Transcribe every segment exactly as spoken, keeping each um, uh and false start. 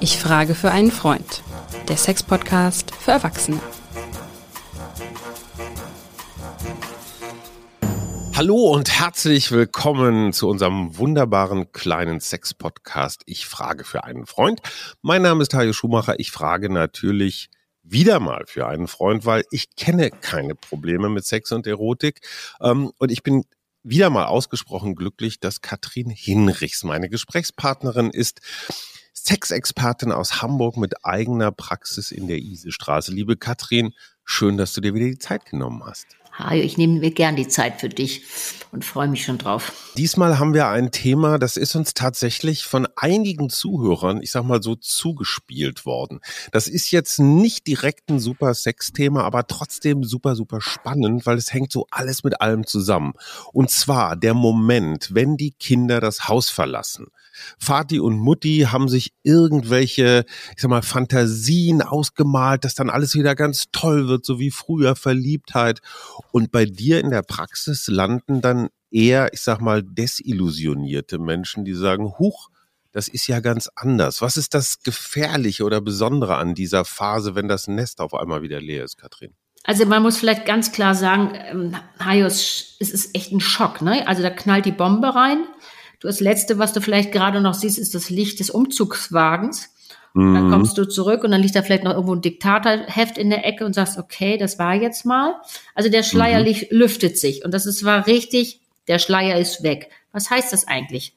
Ich frage für einen Freund. Der Sex-Podcast für Erwachsene. Hallo und herzlich willkommen zu unserem wunderbaren kleinen Sex-Podcast Ich frage für einen Freund. Mein Name ist Hajo Schumacher. Ich frage natürlich wieder mal für einen Freund, weil ich kenne keine Probleme mit Sex und Erotik. Und ich bin wieder mal ausgesprochen glücklich, dass Katrin Hinrichs meine Gesprächspartnerin ist. Sexexpertin aus Hamburg mit eigener Praxis in der Isestraße. Liebe Katrin, schön, dass du dir wieder die Zeit genommen hast. Hajo, ich nehme mir gern die Zeit für dich und freue mich schon drauf. Diesmal haben wir ein Thema, das ist uns tatsächlich von einigen Zuhörern, ich sag mal so, zugespielt worden. Das ist jetzt nicht direkt ein super Sex-Thema, aber trotzdem super, super spannend, weil es hängt so alles mit allem zusammen. Und zwar der Moment, wenn die Kinder das Haus verlassen. Vati und Mutti haben sich irgendwelche, ich sag mal, Fantasien ausgemalt, dass dann alles wieder ganz toll wird, so wie früher, Verliebtheit. Und bei dir in der Praxis landen dann eher, ich sag mal, desillusionierte Menschen, die sagen, huch, das ist ja ganz anders. Was ist das Gefährliche oder Besondere an dieser Phase, wenn das Nest auf einmal wieder leer ist, Katrin? Also man muss vielleicht ganz klar sagen, ähm, Hajo, es ist echt ein Schock, ne? Also da knallt die Bombe rein. Du, das Letzte, was du vielleicht gerade noch siehst, ist das Licht des Umzugswagens. Mhm. Dann kommst du zurück und dann liegt da vielleicht noch irgendwo ein Diktatorheft in der Ecke und sagst, okay, das war jetzt mal. Also der Schleier mhm. lüftet sich und das ist, war richtig, der Schleier ist weg. Was heißt das eigentlich?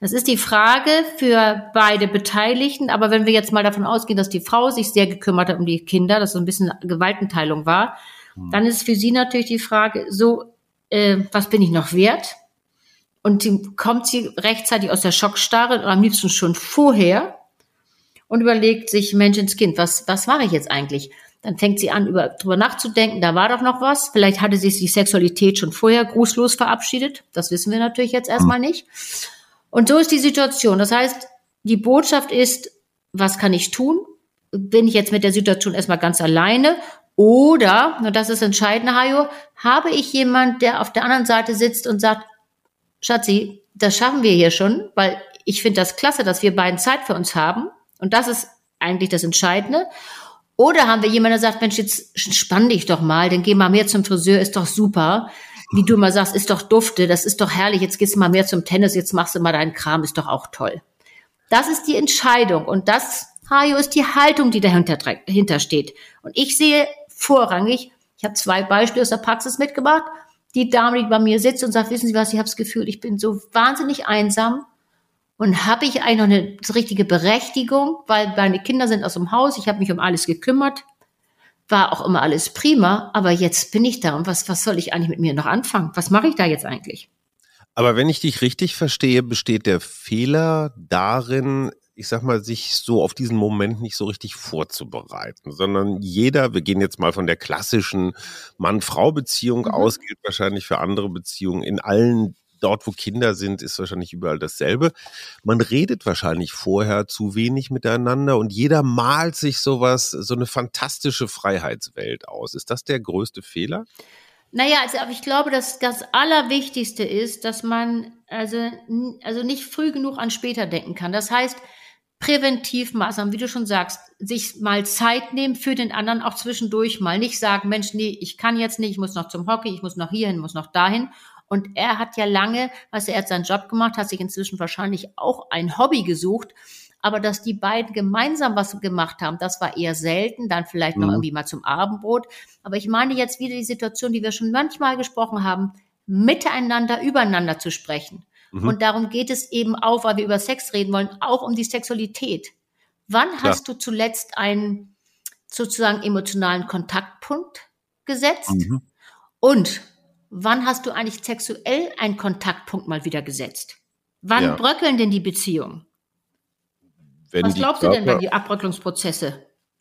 Das ist die Frage für beide Beteiligten, aber wenn wir jetzt mal davon ausgehen, dass die Frau sich sehr gekümmert hat um die Kinder, dass so ein bisschen Gewaltenteilung war, mhm. dann ist für sie natürlich die Frage, so, äh, was bin ich noch wert? Und die, kommt sie rechtzeitig aus der Schockstarre, am liebsten schon vorher, und überlegt sich, Mensch ins Kind, was was mache ich jetzt eigentlich? Dann fängt sie an, über, drüber nachzudenken, da war doch noch was. Vielleicht hatte sich die Sexualität schon vorher grußlos verabschiedet. Das wissen wir natürlich jetzt erstmal nicht. Und so ist die Situation. Das heißt, die Botschaft ist, was kann ich tun? Bin ich jetzt mit der Situation erstmal ganz alleine? Oder, und das ist entscheidend, Hajo, habe ich jemanden, der auf der anderen Seite sitzt und sagt, Schatzi, das schaffen wir hier schon, weil ich finde das klasse, dass wir beiden Zeit für uns haben. Und das ist eigentlich das Entscheidende. Oder haben wir jemanden, der sagt, Mensch, jetzt spann dich doch mal, dann geh mal mehr zum Friseur, ist doch super. Wie du mal sagst, ist doch dufte, das ist doch herrlich, jetzt gehst du mal mehr zum Tennis, jetzt machst du mal deinen Kram, ist doch auch toll. Das ist die Entscheidung und das, Hajo, ist die Haltung, die dahinter, dahinter steht. Und ich sehe vorrangig, ich habe zwei Beispiele aus der Praxis mitgebracht, die Dame, die bei mir sitzt und sagt, wissen Sie was, ich habe das Gefühl, ich bin so wahnsinnig einsam. Und habe ich eigentlich noch eine richtige Berechtigung, weil meine Kinder sind aus dem Haus, ich habe mich um alles gekümmert, war auch immer alles prima, aber jetzt bin ich da und was, was soll ich eigentlich mit mir noch anfangen? Was mache ich da jetzt eigentlich? Aber wenn ich dich richtig verstehe, besteht der Fehler darin, ich sag mal, sich so auf diesen Moment nicht so richtig vorzubereiten, sondern jeder, wir gehen jetzt mal von der klassischen Mann-Frau-Beziehung mhm. aus, gilt wahrscheinlich für andere Beziehungen in allen. Dort, wo Kinder sind, ist wahrscheinlich überall dasselbe. Man redet wahrscheinlich vorher zu wenig miteinander und jeder malt sich sowas, so eine fantastische Freiheitswelt aus. Ist das der größte Fehler? Naja, also ich glaube, dass das Allerwichtigste ist, dass man also, also nicht früh genug an später denken kann. Das heißt, Präventivmaßnahmen, wie du schon sagst, sich mal Zeit nehmen für den anderen, auch zwischendurch mal nicht sagen, Mensch, nee, ich kann jetzt nicht, ich muss noch zum Hockey, ich muss noch hierhin, muss noch dahin. Und er hat ja lange, was er hat seinen Job gemacht, hat sich inzwischen wahrscheinlich auch ein Hobby gesucht. Aber dass die beiden gemeinsam was gemacht haben, das war eher selten. Dann vielleicht mhm. noch irgendwie mal zum Abendbrot. Aber ich meine jetzt wieder die Situation, die wir schon manchmal gesprochen haben, miteinander, übereinander zu sprechen. Mhm. Und darum geht es eben auch, weil wir über Sex reden wollen, auch um die Sexualität. Wann ja. hast du zuletzt einen sozusagen emotionalen Kontaktpunkt gesetzt? Mhm. Und wann hast du eigentlich sexuell einen Kontaktpunkt mal wieder gesetzt? Wann ja. bröckeln denn die Beziehungen? Wenn Was die glaubst Körper, du denn, wenn die Abbröckelungsprozesse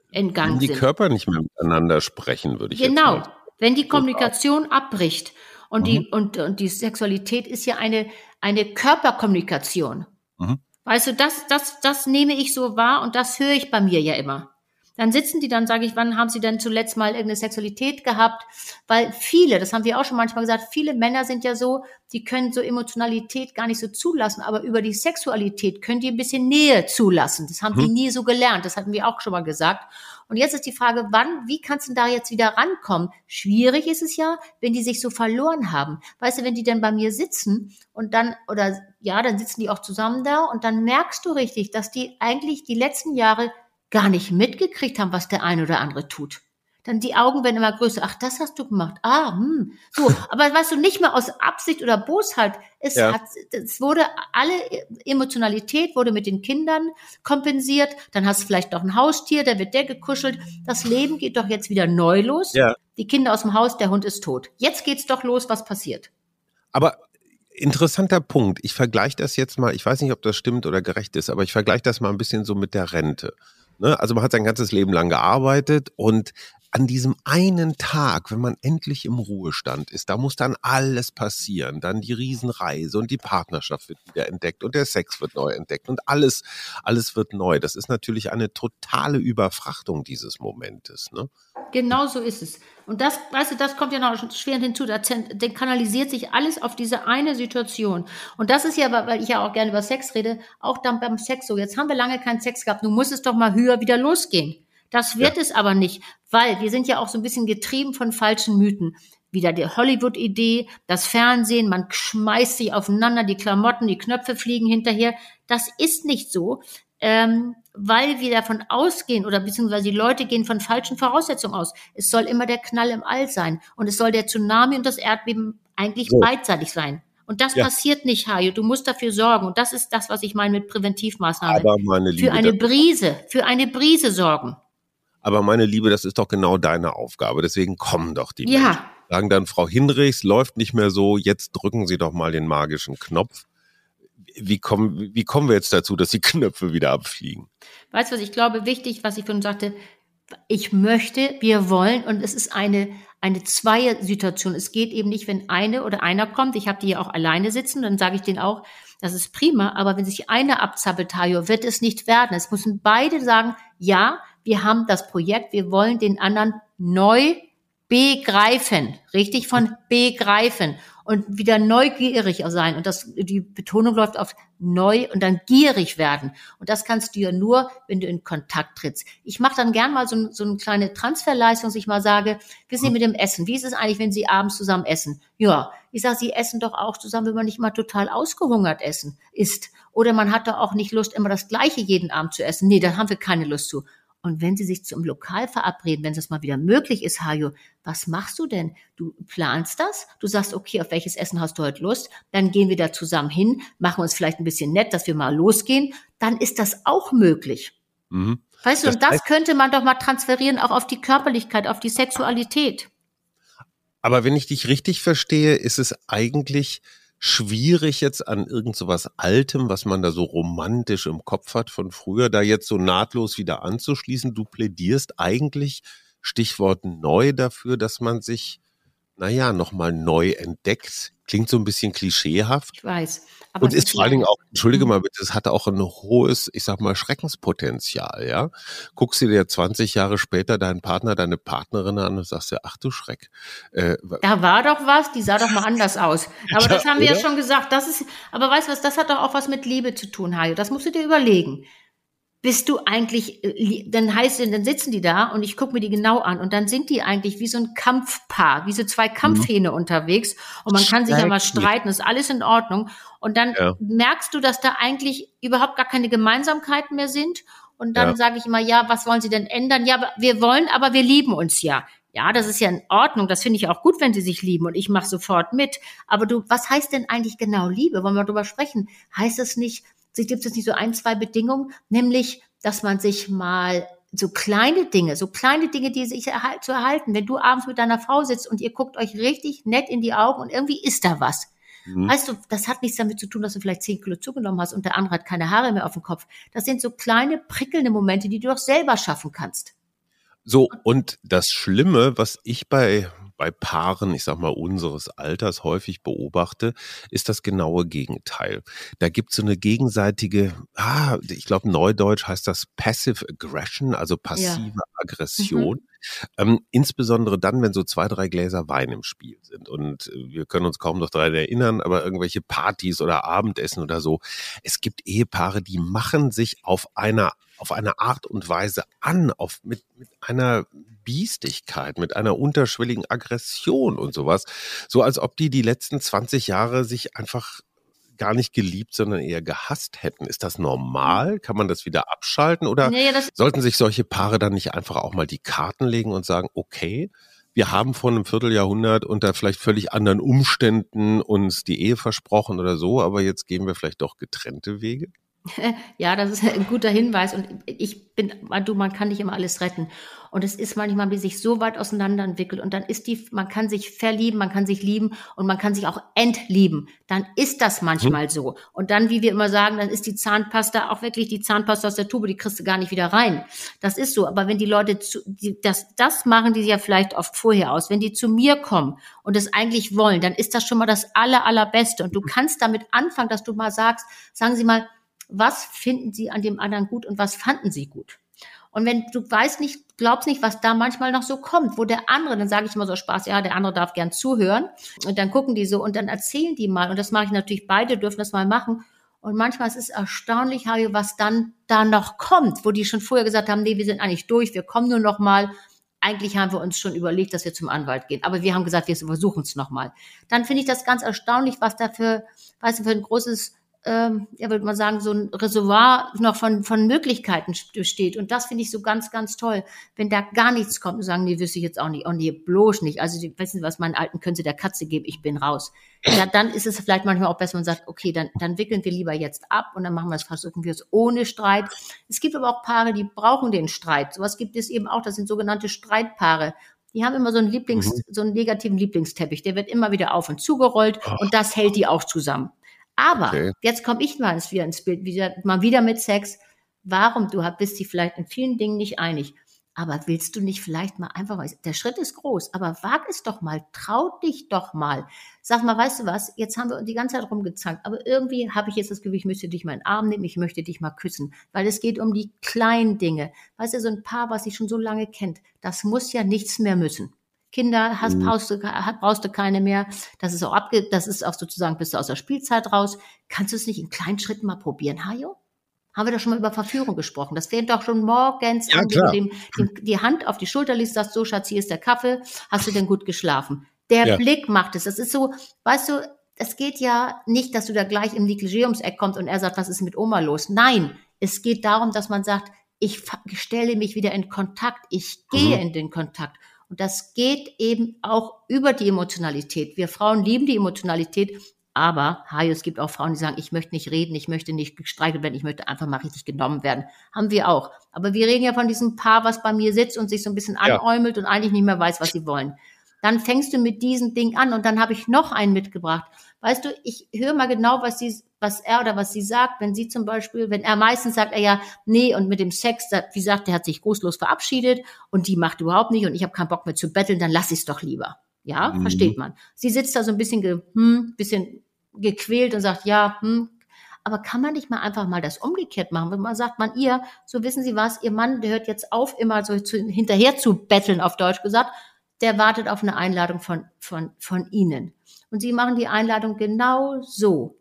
in Gang sind? Wenn die sind? Körper nicht mehr miteinander sprechen, würde ich genau. jetzt Genau, wenn die Kommunikation abbricht. Und, mhm. die, und, und die Sexualität ist ja eine, eine Körperkommunikation. Mhm. Weißt du, das, das, das nehme ich so wahr und das höre ich bei mir ja immer. Dann sitzen die dann, sage ich, wann haben sie denn zuletzt mal irgendeine Sexualität gehabt? Weil viele, das haben wir auch schon manchmal gesagt, viele Männer sind ja so, die können so Emotionalität gar nicht so zulassen, aber über die Sexualität können die ein bisschen Nähe zulassen. Das haben hm. die nie so gelernt, das hatten wir auch schon mal gesagt. Und jetzt ist die Frage, wann, wie kannst du da jetzt wieder rankommen? Schwierig ist es ja, wenn die sich so verloren haben. Weißt du, wenn die dann bei mir sitzen und dann, oder ja, dann sitzen die auch zusammen da und dann merkst du richtig, dass die eigentlich die letzten Jahre gar nicht mitgekriegt haben, was der eine oder andere tut. Dann die Augen werden immer größer. Ach, das hast du gemacht. Ah, hm. So, aber weißt du, nicht mal aus Absicht oder Bosheit. Es, ja. hat, es wurde, alle Emotionalität wurde mit den Kindern kompensiert. Dann hast du vielleicht noch ein Haustier, da wird der gekuschelt. Das Leben geht doch jetzt wieder neu los. Ja. Die Kinder aus dem Haus, der Hund ist tot. Jetzt geht's doch los, was passiert. Aber interessanter Punkt. Ich vergleiche das jetzt mal, ich weiß nicht, ob das stimmt oder gerecht ist, aber ich vergleiche das mal ein bisschen so mit der Rente. Ne? Also man hat sein ganzes Leben lang gearbeitet und an diesem einen Tag, wenn man endlich im Ruhestand ist, da muss dann alles passieren. Dann die Riesenreise und die Partnerschaft wird wieder entdeckt und der Sex wird neu entdeckt und alles, alles wird neu. Das ist natürlich eine totale Überfrachtung dieses Momentes, ne? Genau so ist es. Und das, weißt du, das kommt ja noch schwer hinzu. Da kanalisiert sich alles auf diese eine Situation. Und das ist ja, weil ich ja auch gerne über Sex rede, auch dann beim Sex so. Jetzt haben wir lange keinen Sex gehabt. Du musst es doch mal höher wieder losgehen. Das wird ja. es aber nicht, weil wir sind ja auch so ein bisschen getrieben von falschen Mythen. Wieder die Hollywood-Idee, das Fernsehen, man schmeißt sich aufeinander, die Klamotten, die Knöpfe fliegen hinterher. Das ist nicht so, ähm, weil wir davon ausgehen oder beziehungsweise die Leute gehen von falschen Voraussetzungen aus. Es soll immer der Knall im All sein und es soll der Tsunami und das Erdbeben eigentlich so beidseitig sein. Und das ja. passiert nicht, Hajo. Du musst dafür sorgen. Und das ist das, was ich meine mit Präventivmaßnahmen. Aber meine Liebe, für eine Brise, für eine Brise sorgen. Aber meine Liebe, das ist doch genau deine Aufgabe. Deswegen kommen doch die ja. Menschen. Sagen dann, Frau Hinrichs, läuft nicht mehr so, jetzt drücken Sie doch mal den magischen Knopf. Wie kommen, wie kommen wir jetzt dazu, dass die Knöpfe wieder abfliegen? Weißt du, was ich glaube, wichtig, was ich vorhin sagte, ich möchte, wir wollen und es ist eine, eine Zweier-Situation. Es geht eben nicht, wenn eine oder einer kommt. Ich habe die ja auch alleine sitzen, dann sage ich denen auch, das ist prima, aber wenn sich einer abzappelt, Hajo, wird es nicht werden. Es müssen beide sagen, ja, wir haben das Projekt, wir wollen den anderen neu begreifen, richtig von begreifen und wieder neugierig sein. Und das, die Betonung läuft auf neu und dann gierig werden. Und das kannst du ja nur, wenn du in Kontakt trittst. Ich mache dann gern mal so, so eine kleine Transferleistung, dass ich mal sage, wir sind mit dem Essen. Wie ist es eigentlich, wenn Sie abends zusammen essen? Ja, ich sage, Sie essen doch auch zusammen, wenn man nicht mal total ausgehungert essen isst. Oder man hat doch auch nicht Lust, immer das Gleiche jeden Abend zu essen. Nee, da haben wir keine Lust zu. Und wenn sie sich zum Lokal verabreden, wenn das mal wieder möglich ist, Hajo, was machst du denn? Du planst das, du sagst, okay, auf welches Essen hast du heute Lust? Dann gehen wir da zusammen hin, machen uns vielleicht ein bisschen nett, dass wir mal losgehen. Dann ist das auch möglich. Mhm. Weißt du, das und das heißt, könnte man doch mal transferieren, auch auf die Körperlichkeit, auf die Sexualität. Aber wenn ich dich richtig verstehe, ist es eigentlich schwierig jetzt an irgend so was Altem, was man da so romantisch im Kopf hat von früher, da jetzt so nahtlos wieder anzuschließen. Du plädierst eigentlich, Stichwort neu, dafür, dass man sich, naja, nochmal neu entdeckt. Klingt so ein bisschen klischeehaft. Ich weiß. Aber und ist vor allen Dingen auch, entschuldige mal bitte, es hatte auch ein hohes, ich sag mal, Schreckenspotenzial, ja. Guckst du dir zwanzig Jahre später deinen Partner, deine Partnerin an und sagst dir, ach du Schreck. Äh, da war doch was, die sah doch mal anders aus. Aber ja, das haben wir oder? ja schon gesagt. Das ist, aber weißt du was, das hat doch auch was mit Liebe zu tun, Hajo. Das musst du dir überlegen. Bist du eigentlich, dann heißt, dann sitzen die da und ich gucke mir die genau an und dann sind die eigentlich wie so ein Kampfpaar, wie so zwei Kampfhähne mhm. unterwegs und man kann Streiten. sich ja mal streiten, ist alles in Ordnung und dann ja. merkst du, dass da eigentlich überhaupt gar keine Gemeinsamkeiten mehr sind und dann ja. sage ich immer, ja, was wollen sie denn ändern? Ja, wir wollen, aber wir lieben uns ja. Ja, das ist ja in Ordnung, das finde ich auch gut, wenn sie sich lieben und ich mache sofort mit, aber du, was heißt denn eigentlich genau Liebe? Wollen wir darüber sprechen? Heißt es nicht, es gibt jetzt nicht so ein, zwei Bedingungen, nämlich, dass man sich mal so kleine Dinge, so kleine Dinge, die sich erhal- zu erhalten, wenn du abends mit deiner Frau sitzt und ihr guckt euch richtig nett in die Augen und irgendwie ist da was. Mhm. Weißt du, das hat nichts damit zu tun, dass du vielleicht zehn Kilo zugenommen hast und der andere hat keine Haare mehr auf dem Kopf. Das sind so kleine, prickelnde Momente, die du auch selber schaffen kannst. So, und das Schlimme, was ich bei bei Paaren, ich sag mal unseres Alters, häufig beobachte, ist das genaue Gegenteil. Da gibt es so eine gegenseitige, ah, ich glaube Neudeutsch heißt das Passive Aggression, also passive ja. Aggression. Mhm. Ähm, insbesondere dann, wenn so zwei, drei Gläser Wein im Spiel sind. Und wir können uns kaum noch daran erinnern, aber irgendwelche Partys oder Abendessen oder so. Es gibt Ehepaare, die machen sich auf einer, auf eine Art und Weise an, auf, mit, mit einer Biestigkeit, mit einer unterschwelligen Aggression und sowas. So als ob die die letzten zwanzig Jahre sich einfach gar nicht geliebt, sondern eher gehasst hätten. Ist das normal? Kann man das wieder abschalten? Oder nee, sollten sich solche Paare dann nicht einfach auch mal die Karten legen und sagen, okay, wir haben vor einem Vierteljahrhundert unter vielleicht völlig anderen Umständen uns die Ehe versprochen oder so, aber jetzt gehen wir vielleicht doch getrennte Wege? Ja, das ist ein guter Hinweis und ich bin, du, man kann nicht immer alles retten und es ist manchmal, wie sich so weit auseinander entwickelt und dann ist die, man kann sich verlieben, man kann sich lieben und man kann sich auch entlieben, dann ist das manchmal hm. so und dann, wie wir immer sagen, dann ist die Zahnpasta auch wirklich die Zahnpasta aus der Tube, die kriegst du gar nicht wieder rein, das ist so, aber wenn die Leute, zu, die, das, das machen die ja vielleicht oft vorher aus, wenn die zu mir kommen und das eigentlich wollen, dann ist das schon mal das aller, allerbeste und du kannst damit anfangen, dass du mal sagst, sagen Sie mal, was finden Sie an dem anderen gut und was fanden Sie gut? Und wenn du weißt nicht, glaubst nicht, was da manchmal noch so kommt, wo der andere, dann sage ich immer so Spaß, ja, der andere darf gern zuhören und dann gucken die so und dann erzählen die mal und das mache ich natürlich, beide dürfen das mal machen und manchmal ist es erstaunlich, Hajo, was dann da noch kommt, wo die schon vorher gesagt haben, nee, wir sind eigentlich durch, wir kommen nur noch mal. Eigentlich haben wir uns schon überlegt, dass wir zum Anwalt gehen, aber wir haben gesagt, wir versuchen es noch mal. Dann finde ich das ganz erstaunlich, was da für, weißt du, für ein großes Ähm, ja, würde man sagen, so ein Reservoir noch von, von Möglichkeiten besteht. Und das finde ich so ganz, ganz toll. Wenn da gar nichts kommt und sagen, nee, wüsste ich jetzt auch nicht, oh nee, bloß nicht. Also, die, wissen Sie was, meinen Alten können Sie der Katze geben, ich bin raus. Ja, dann ist es vielleicht manchmal auch besser, wenn man sagt, okay, dann, dann wickeln wir lieber jetzt ab und dann machen wir es, versuchen wir es ohne Streit. Es gibt aber auch Paare, die brauchen den Streit. Sowas gibt es eben auch, das sind sogenannte Streitpaare. Die haben immer so einen Lieblings, mhm. so einen negativen Lieblingsteppich, der wird immer wieder auf und zugerollt Ach. Und das hält die auch zusammen. Aber okay. Jetzt komme ich mal ins, wieder ins Bild, wieder, mal wieder mit Sex. Warum? Du bist dich vielleicht in vielen Dingen nicht einig. Aber willst du nicht vielleicht mal einfach mal, der Schritt ist groß, aber wag es doch mal, trau dich doch mal. Sag mal, weißt du was, jetzt haben wir die ganze Zeit rumgezankt, aber irgendwie habe ich jetzt das Gefühl, ich müsste dich mal in den Arm nehmen, ich möchte dich mal küssen, weil es geht um die kleinen Dinge. Weißt du, so ein Paar, was sich schon so lange kennt, das muss ja nichts mehr müssen. Kinder hast, brauchst, du, brauchst du keine mehr, das ist auch abge, das ist auch sozusagen, bist du aus der Spielzeit raus. Kannst du es nicht in kleinen Schritten mal probieren, Hajo? Haben wir doch schon mal über Verführung gesprochen. Das wäre doch schon morgens, ja, wenn du dem, dem, die Hand auf die Schulter legst, sagst, so Schatz, hier ist der Kaffee, hast du denn gut geschlafen? Der ja. Blick macht es, das ist so, weißt du, es geht ja nicht, dass du da gleich im Negligé ums Eck kommst und er sagt, was ist mit Oma los? Nein, es geht darum, dass man sagt, ich stelle mich wieder in Kontakt, ich gehe mhm. in den Kontakt. Und das geht eben auch über die Emotionalität. Wir Frauen lieben die Emotionalität, aber Hajo, es gibt auch Frauen, die sagen, ich möchte nicht reden, ich möchte nicht gestreichelt werden, ich möchte einfach mal richtig genommen werden. Haben wir auch. Aber wir reden ja von diesem Paar, was bei mir sitzt und sich so ein bisschen ja. anäumelt und eigentlich nicht mehr weiß, was sie wollen. Dann fängst du mit diesem Ding an und dann habe ich noch einen mitgebracht. Weißt du, ich höre mal genau, was sie, was er oder was sie sagt, wenn sie zum Beispiel, wenn er meistens sagt, er ja, nee, und mit dem Sex, wie gesagt, der hat sich großlos verabschiedet und die macht überhaupt nicht und ich habe keinen Bock mehr zu betteln, dann lass ich es doch lieber. Ja, mhm. versteht man. Sie sitzt da so ein bisschen, ge, hm, bisschen gequält und sagt, ja, hm, aber kann man nicht mal einfach mal das umgekehrt machen? Wenn man sagt, man ihr, so wissen Sie was, Ihr Mann, der hört jetzt auf, immer so zu, hinterher zu betteln, auf Deutsch gesagt, der wartet auf eine Einladung von, von, von Ihnen. Und Sie machen die Einladung genau so,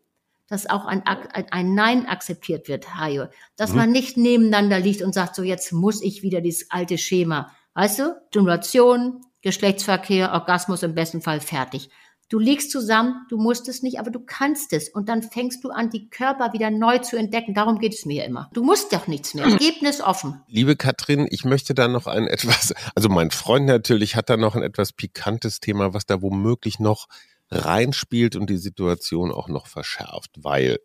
dass auch ein, ein Nein akzeptiert wird, Hajo. Dass mhm. man nicht nebeneinander liegt und sagt, so jetzt muss ich wieder dieses alte Schema. Weißt du, Stimulation, Geschlechtsverkehr, Orgasmus im besten Fall fertig. Du liegst zusammen, du musst es nicht, aber du kannst es. Und dann fängst du an, die Körper wieder neu zu entdecken. Darum geht es mir immer. Du musst doch nichts mehr. Ergebnis offen. Liebe Katrin, ich möchte da noch ein etwas, also mein Freund natürlich hat da noch ein etwas pikantes Thema, was da womöglich noch reinspielt und die Situation auch noch verschärft, weil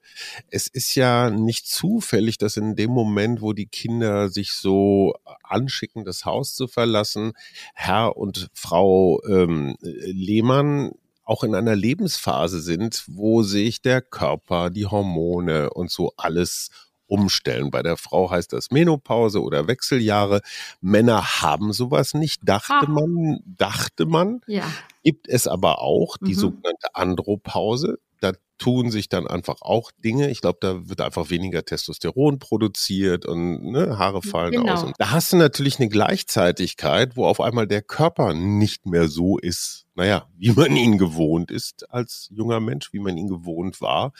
es ist ja nicht zufällig, dass in dem Moment, wo die Kinder sich so anschicken, das Haus zu verlassen, Herr und Frau ähm, Lehmann auch in einer Lebensphase sind, wo sich der Körper, die Hormone und so alles umstellen. Bei der Frau heißt das Menopause oder Wechseljahre. Männer haben sowas nicht, dachte ah. man, dachte man. Ja. Gibt es aber auch die mhm. sogenannte Andropause. Da tun sich dann einfach auch Dinge. Ich glaube, da wird einfach weniger Testosteron produziert und ne, Haare fallen genau. aus. Und da hast du natürlich eine Gleichzeitigkeit, wo auf einmal der Körper nicht mehr so ist, naja, wie man ihn gewohnt ist als junger Mensch, wie man ihn gewohnt war.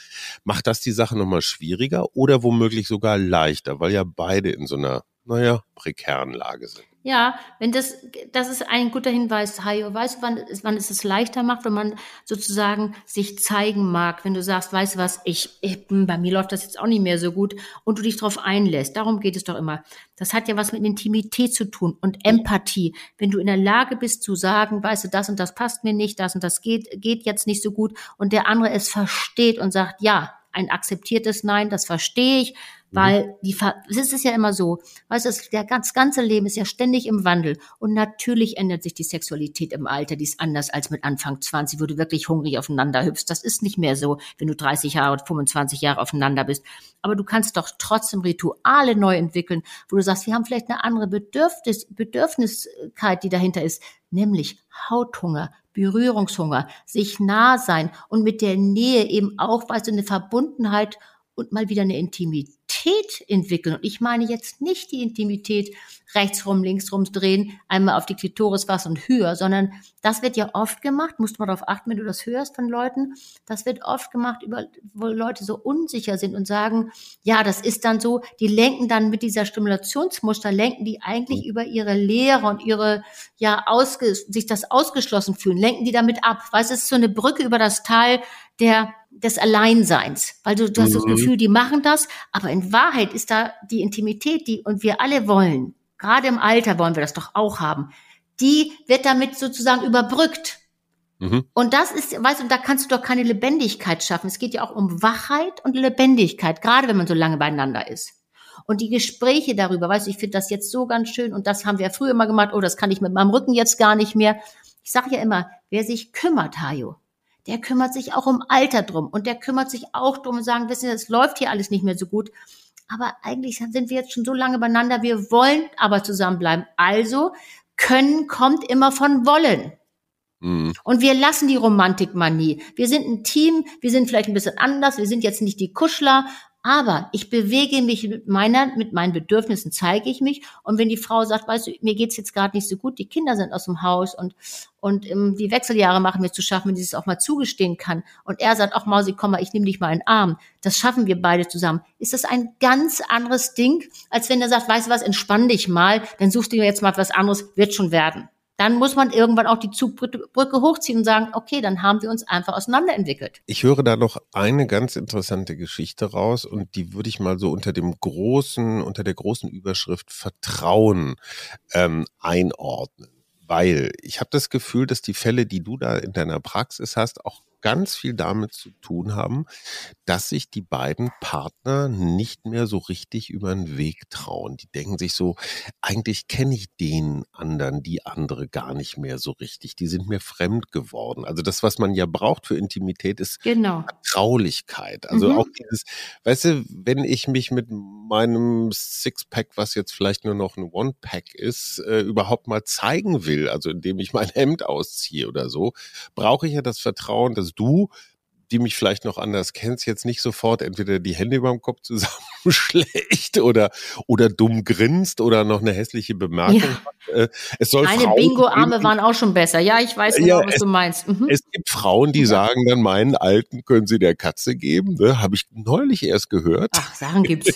Macht das die Sache nochmal schwieriger oder womöglich sogar leichter, weil ja beide in so einer, naja, prekären Lage sind. Ja, wenn das, das ist ein guter Hinweis, Hajo. Weißt du, wann, wann es es leichter macht, wenn man sozusagen sich zeigen mag, wenn du sagst, weißt du was, ich, ich, bei mir läuft das jetzt auch nicht mehr so gut und du dich drauf einlässt. Darum geht es doch immer. Das hat ja was mit Intimität zu tun und Empathie. Wenn du in der Lage bist zu sagen, weißt du, das und das passt mir nicht, das und das geht, geht jetzt nicht so gut und der andere es versteht und sagt, ja, ein akzeptiertes Nein, das verstehe ich. Weil die Ver- es ist ja immer so, weißt du, der ganz ganze Leben ist ja ständig im Wandel und natürlich ändert sich die Sexualität im Alter, die ist anders als mit Anfang zwanzig, wo du wirklich hungrig aufeinander hüpfst. Das ist nicht mehr so, wenn du dreißig Jahre oder fünfundzwanzig Jahre aufeinander bist. Aber du kannst doch trotzdem Rituale neu entwickeln, wo du sagst, wir haben vielleicht eine andere Bedürfnis, Bedürfniskeit, die dahinter ist, nämlich Hauthunger, Berührungshunger, sich nah sein und mit der Nähe eben auch, weißt du, eine Verbundenheit und mal wieder eine Intimität entwickeln. Und ich meine jetzt nicht die Intimität rechtsrum, linksrum drehen, einmal auf die Klitoris was und höher, sondern das wird ja oft gemacht, musst du mal darauf achten, wenn du das hörst von Leuten, das wird oft gemacht, über, wo Leute so unsicher sind und sagen, ja, das ist dann so, die lenken dann mit dieser Stimulationsmuster, lenken die eigentlich über ihre Lehre und ihre, ja, ausge, sich das ausgeschlossen fühlen, lenken die damit ab, weil es ist so eine Brücke über das Tal der des Alleinseins, weil du, du hast das Gefühl, die machen das, aber in Wahrheit ist da die Intimität, die und wir alle wollen, gerade im Alter wollen wir das doch auch haben, die wird damit sozusagen überbrückt. Mhm. Und das ist, weißt du, da kannst du doch keine Lebendigkeit schaffen. Es geht ja auch um Wachheit und Lebendigkeit, gerade wenn man so lange beieinander ist. Und die Gespräche darüber, weißt du, ich finde das jetzt so ganz schön und das haben wir ja früher immer gemacht, oh, das kann ich mit meinem Rücken jetzt gar nicht mehr. Ich sage ja immer, wer sich kümmert, Hajo, der kümmert sich auch um Alter drum und der kümmert sich auch drum und sagen, wissen Sie, es läuft hier alles nicht mehr so gut, aber eigentlich sind wir jetzt schon so lange beieinander, wir wollen aber zusammenbleiben. Also Können kommt immer von Wollen. Mhm. Und wir lassen die Romantikmanie. Wir sind ein Team, wir sind vielleicht ein bisschen anders, wir sind jetzt nicht die Kuschler, aber ich bewege mich mit meiner, mit meinen Bedürfnissen zeige ich mich. Und wenn die Frau sagt, weißt du, mir geht's jetzt gerade nicht so gut, die Kinder sind aus dem Haus und, und um, die Wechseljahre machen mir zu schaffen, wenn sie es auch mal zugestehen kann. Und er sagt, ach Mausi, komm mal, ich nehme dich mal in den Arm. Das schaffen wir beide zusammen. Ist das ein ganz anderes Ding, als wenn er sagt, weißt du was, entspann dich mal, dann suchst du dir jetzt mal was anderes, wird schon werden. Dann muss man irgendwann auch die Zugbrücke hochziehen und sagen, okay, dann haben wir uns einfach auseinanderentwickelt. Ich höre da noch eine ganz interessante Geschichte raus und die würde ich mal so unter dem großen, unter der großen Überschrift Vertrauen ähm, einordnen. Weil ich habe das Gefühl, dass die Fälle, die du da in deiner Praxis hast, auch ganz viel damit zu tun haben, dass sich die beiden Partner nicht mehr so richtig über den Weg trauen. Die denken sich so, eigentlich kenne ich den anderen, die andere gar nicht mehr so richtig. Die sind mir fremd geworden. Also das, was man ja braucht für Intimität, ist genau. Vertraulichkeit. Also mhm. auch dieses, weißt du, wenn ich mich mit meinem Sixpack, was jetzt vielleicht nur noch ein One-Pack ist, äh, überhaupt mal zeigen will, also indem ich mein Hemd ausziehe oder so, brauche ich ja das Vertrauen, dass du, die mich vielleicht noch anders kennst, jetzt nicht sofort entweder die Hände über dem Kopf zusammenschlägt oder, oder dumm grinst oder noch eine hässliche Bemerkung ja. hat. Es soll Meine Frauen Bingo-Arme geben, waren auch schon besser. Ja, ich weiß genau, ja, was es, du meinst. Mhm. Es gibt Frauen, die ja. sagen dann, meinen Alten können sie der Katze geben. Ne? Habe ich neulich erst gehört. Ach, Sachen gibt's.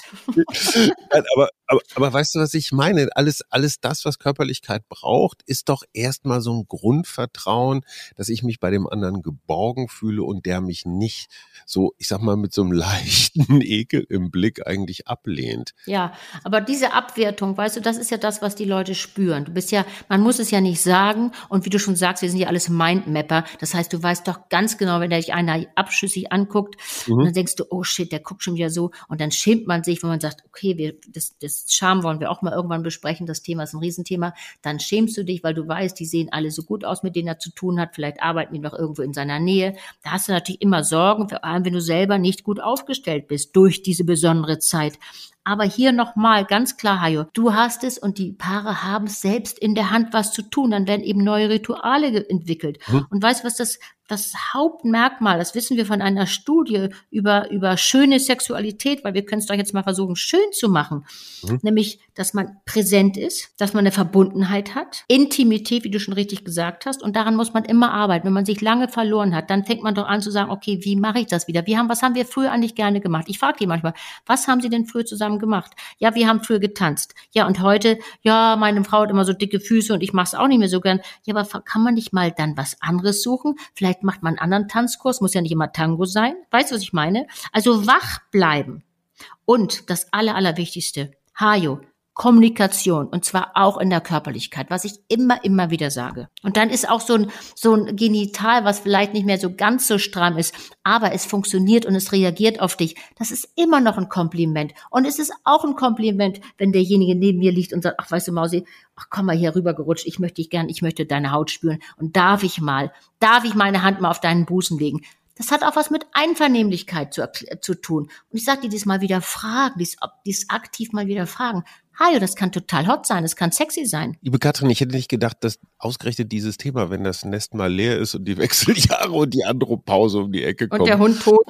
aber, aber, aber weißt du, was ich meine? Alles, alles das, was Körperlichkeit braucht, ist doch erstmal so ein Grundvertrauen, dass ich mich bei dem anderen geborgen fühle und der mich nicht so, ich sag mal, mit so einem leichten Ekel im Blick eigentlich ablehnt. Ja, aber diese Abwertung, weißt du, das ist ja das, was die Leute spüren. Du bist ja, man muss es ja nicht sagen und wie du schon sagst, wir sind ja alles Mindmapper. Das heißt, du weißt doch ganz genau, wenn dich einer abschüssig anguckt, mhm. dann denkst du, oh shit, der guckt schon wieder so und dann schämt man sich, wenn man sagt, okay, wir, das, das Scham wollen wir auch mal irgendwann besprechen, das Thema ist ein Riesenthema, dann schämst du dich, weil du weißt, die sehen alle so gut aus, mit denen er zu tun hat, vielleicht arbeiten die noch irgendwo in seiner Nähe. Da hast du natürlich immer Sorgen, vor allem wenn du selber nicht gut aufgestellt bist durch diese besondere Zeit. Aber hier nochmal ganz klar, Hajo, du hast es und die Paare haben es selbst in der Hand, was zu tun. Dann werden eben neue Rituale entwickelt. Mhm. Und weißt du, was das, das Hauptmerkmal, das wissen wir von einer Studie über, über schöne Sexualität, weil wir können es doch jetzt mal versuchen, schön zu machen. Mhm. Nämlich, dass man präsent ist, dass man eine Verbundenheit hat, Intimität, wie du schon richtig gesagt hast. Und daran muss man immer arbeiten. Wenn man sich lange verloren hat, dann fängt man doch an zu sagen, okay, wie mache ich das wieder? Wie haben, was haben wir früher eigentlich gerne gemacht? Ich frage die manchmal, was haben sie denn früher zusammen gemacht? Ja, wir haben früher getanzt. Ja, und heute, ja, meine Frau hat immer so dicke Füße und ich mache es auch nicht mehr so gern. Ja, aber kann man nicht mal dann was anderes suchen? Vielleicht macht man einen anderen Tanzkurs, muss ja nicht immer Tango sein. Weißt du, was ich meine? Also wach bleiben. Und das Aller, Allerwichtigste, Hajo, Kommunikation, und zwar auch in der Körperlichkeit, was ich immer, immer wieder sage. Und dann ist auch so ein, so ein Genital, was vielleicht nicht mehr so ganz so stramm ist, aber es funktioniert und es reagiert auf dich. Das ist immer noch ein Kompliment. Und es ist auch ein Kompliment, wenn derjenige neben mir liegt und sagt, ach, weißt du, Mausi, ach, komm mal hier rüber gerutscht, ich möchte dich gern, ich möchte deine Haut spüren. Und darf ich mal, darf ich meine Hand mal auf deinen Busen legen? Das hat auch was mit Einvernehmlichkeit zu, äh, zu tun. Und ich sage dir dies mal wieder fragen, dies, dies aktiv mal wieder fragen. Hajo, das kann total hot sein, das kann sexy sein. Liebe Katrin, ich hätte nicht gedacht, dass ausgerechnet dieses Thema, wenn das Nest mal leer ist und die Wechseljahre und die Andropause um die Ecke kommen. Und der Hund tot.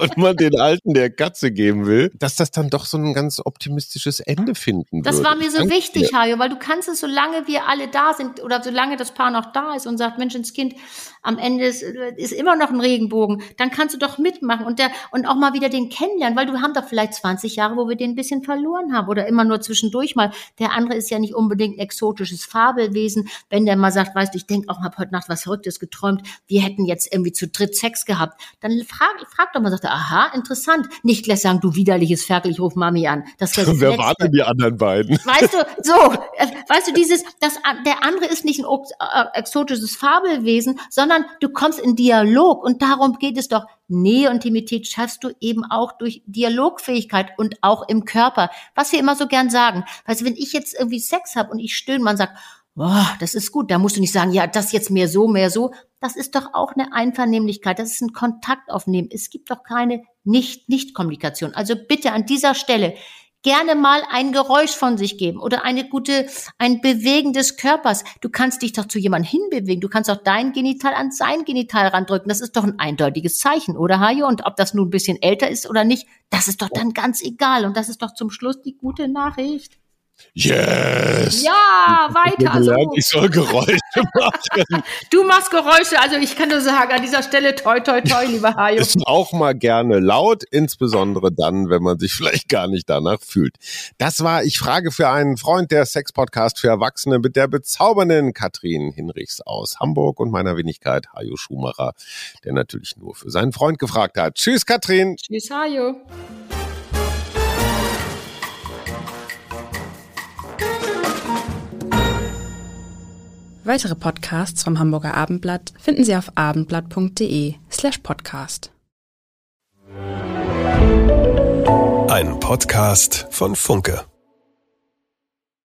Und man den Alten der Katze geben will, dass das dann doch so ein ganz optimistisches Ende finden das würde. Das war mir so Dank wichtig, dir. Hajo, weil du kannst es, solange wir alle da sind oder solange das Paar noch da ist und sagt, Mensch, ins Kind, am Ende ist, ist immer noch ein Regenbogen, dann kannst du doch mitmachen und, der, und auch mal wieder den kennenlernen, weil du haben doch vielleicht zwanzig Jahre, wo wir den ein bisschen verloren haben oder immer nur zwischendurch mal. Der andere ist ja nicht unbedingt ein exotisches Fabelwesen. Wenn der mal sagt, weißt du, ich denke auch, habe heute Nacht was Verrücktes geträumt, wir hätten jetzt irgendwie zu dritt Sex gehabt. Dann frag, frag doch mal, sagt er, aha, interessant. Nicht gleich sagen, du widerliches Ferkel, ich ruf Mami an. Das wäre das Wer waren denn die anderen beiden? Weißt du, so, weißt du, dieses, das, der andere ist nicht ein exotisches Fabelwesen, sondern du kommst in Dialog und darum geht es doch. Nähe und Intimität schaffst du eben auch durch Dialogfähigkeit und auch im Körper, was wir immer so gern sagen. Weißt du, wenn ich jetzt irgendwie Sex habe und ich stöhne, man sagt, boah, das ist gut, da musst du nicht sagen, ja, das jetzt mehr so, mehr so. Das ist doch auch eine Einvernehmlichkeit, das ist ein Kontakt aufnehmen. Es gibt doch keine Nicht-Nicht-Kommunikation. Also bitte an dieser Stelle gerne mal ein Geräusch von sich geben oder eine gute, ein Bewegen des Körpers. Du kannst dich doch zu jemandem hinbewegen. Du kannst auch dein Genital an sein Genital randrücken. Das ist doch ein eindeutiges Zeichen, oder, Hajo? Und ob das nun ein bisschen älter ist oder nicht, das ist doch dann ganz egal. Und das ist doch zum Schluss die gute Nachricht. Yes! Ja, weiter! Also, ich soll Geräusche machen. Du machst Geräusche, also ich kann nur sagen, an dieser Stelle toi, toi, toi, lieber Hajo. Ist auch mal gerne laut, insbesondere dann, wenn man sich vielleicht gar nicht danach fühlt. Das war Ich frage für einen Freund, der Sex-Podcast für Erwachsene mit der bezaubernden Katrin Hinrichs aus Hamburg und meiner Wenigkeit Hajo Schumacher, der natürlich nur für seinen Freund gefragt hat. Tschüss, Katrin! Tschüss, Hajo! Weitere Podcasts vom Hamburger Abendblatt finden Sie auf abendblatt.de slash podcast. Ein Podcast von Funke.